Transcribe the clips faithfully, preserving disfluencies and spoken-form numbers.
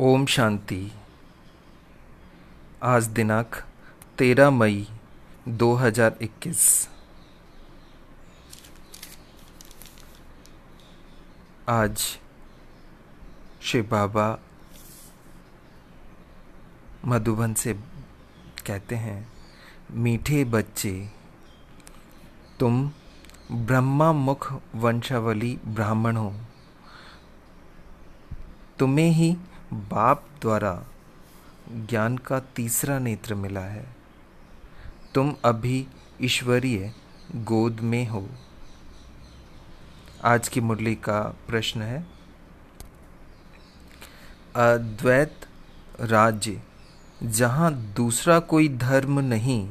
ओम शांति। आज दिनांक तेरह मई दो हज़ार इक्कीस। आज श्री बाबा मधुबन से कहते हैं, मीठे बच्चे तुम ब्रह्मा मुख वंशावली ब्राह्मण हो। तुम्हें ही बाप द्वारा ज्ञान का तीसरा नेत्र मिला है। तुम अभी ईश्वरीय गोद में हो। आज की मुरली का प्रश्न है, अद्वैत राज्य जहाँ दूसरा कोई धर्म नहीं,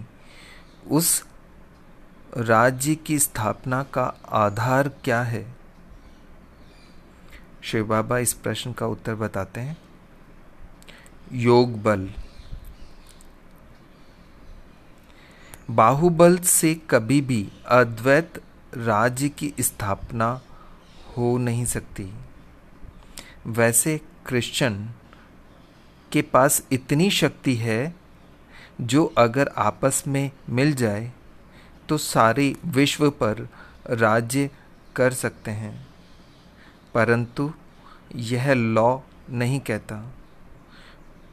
उस राज्य की स्थापना का आधार क्या है? श्री बाबा इस प्रश्न का उत्तर बताते हैं, योग बल। बाहुबल से कभी भी अद्वैत राज्य की स्थापना हो नहीं सकती। वैसे क्रिश्चियन के पास इतनी शक्ति है जो अगर आपस में मिल जाए तो सारे विश्व पर राज्य कर सकते हैं, परंतु यह लॉ नहीं कहता।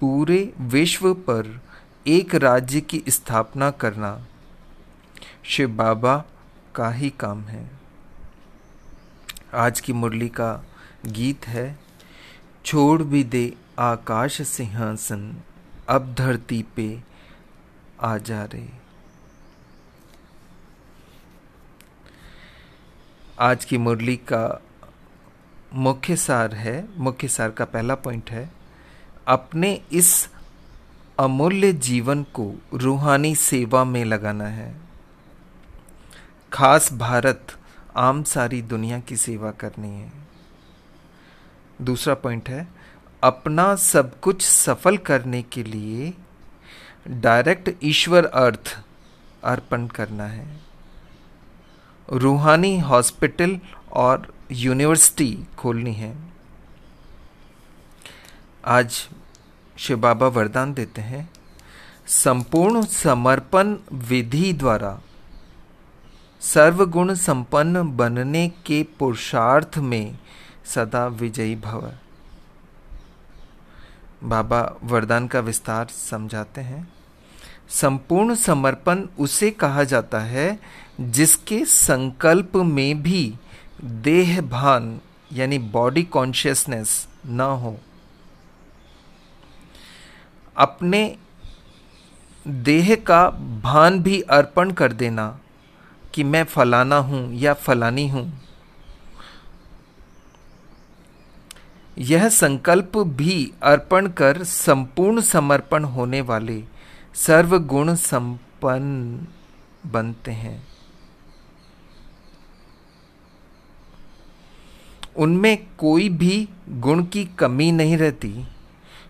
पूरे विश्व पर एक राज्य की स्थापना करना शिव बाबा का ही काम है। आज की मुरली का गीत है, छोड़ भी दे आकाश सिंहासन, अब धरती पे आ जा रे। आज की मुरली का मुख्य सार है, मुख्य सार का पहला पॉइंट है, अपने इस अमूल्य जीवन को रूहानी सेवा में लगाना है। खास भारत आम सारी दुनिया की सेवा करनी है। दूसरा पॉइंट है, अपना सब कुछ सफल करने के लिए डायरेक्ट ईश्वर अर्थ अर्पण करना है। रूहानी हॉस्पिटल और यूनिवर्सिटी खोलनी है। आज शिव बाबा वरदान देते हैं, संपूर्ण समर्पण विधि द्वारा सर्वगुण संपन्न बनने के पुरुषार्थ में सदा विजयी भव। बाबा वरदान का विस्तार समझाते हैं, संपूर्ण समर्पण उसे कहा जाता है जिसके संकल्प में भी देह भान यानी बॉडी कॉन्शियसनेस ना हो। अपने देह का भान भी अर्पण कर देना कि मैं फलाना हूं या फलानी हूं, यह संकल्प भी अर्पण कर संपूर्ण समर्पण होने वाले सर्वगुण संपन्न बनते हैं। उनमें कोई भी गुण की कमी नहीं रहती।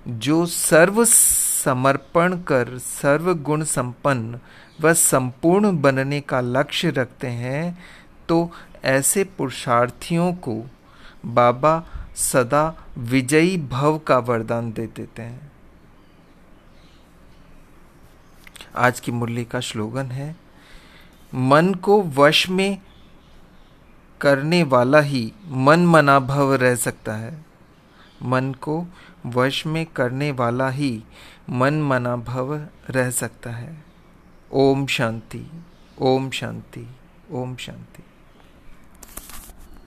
जो सर्व समर्पण कर सर्वगुण संपन्न व संपूर्ण बनने का लक्ष्य रखते हैं, तो ऐसे पुरुषार्थियों को बाबा सदा विजयी भव का वरदान दे देते हैं। आज की मुरली का स्लोगन है, मन को वश में करने वाला ही मन मनाभव रह सकता है। मन को वश में करने वाला ही मन मनाभव रह सकता है। ओम शांति, ओम शांति, ओम शांति।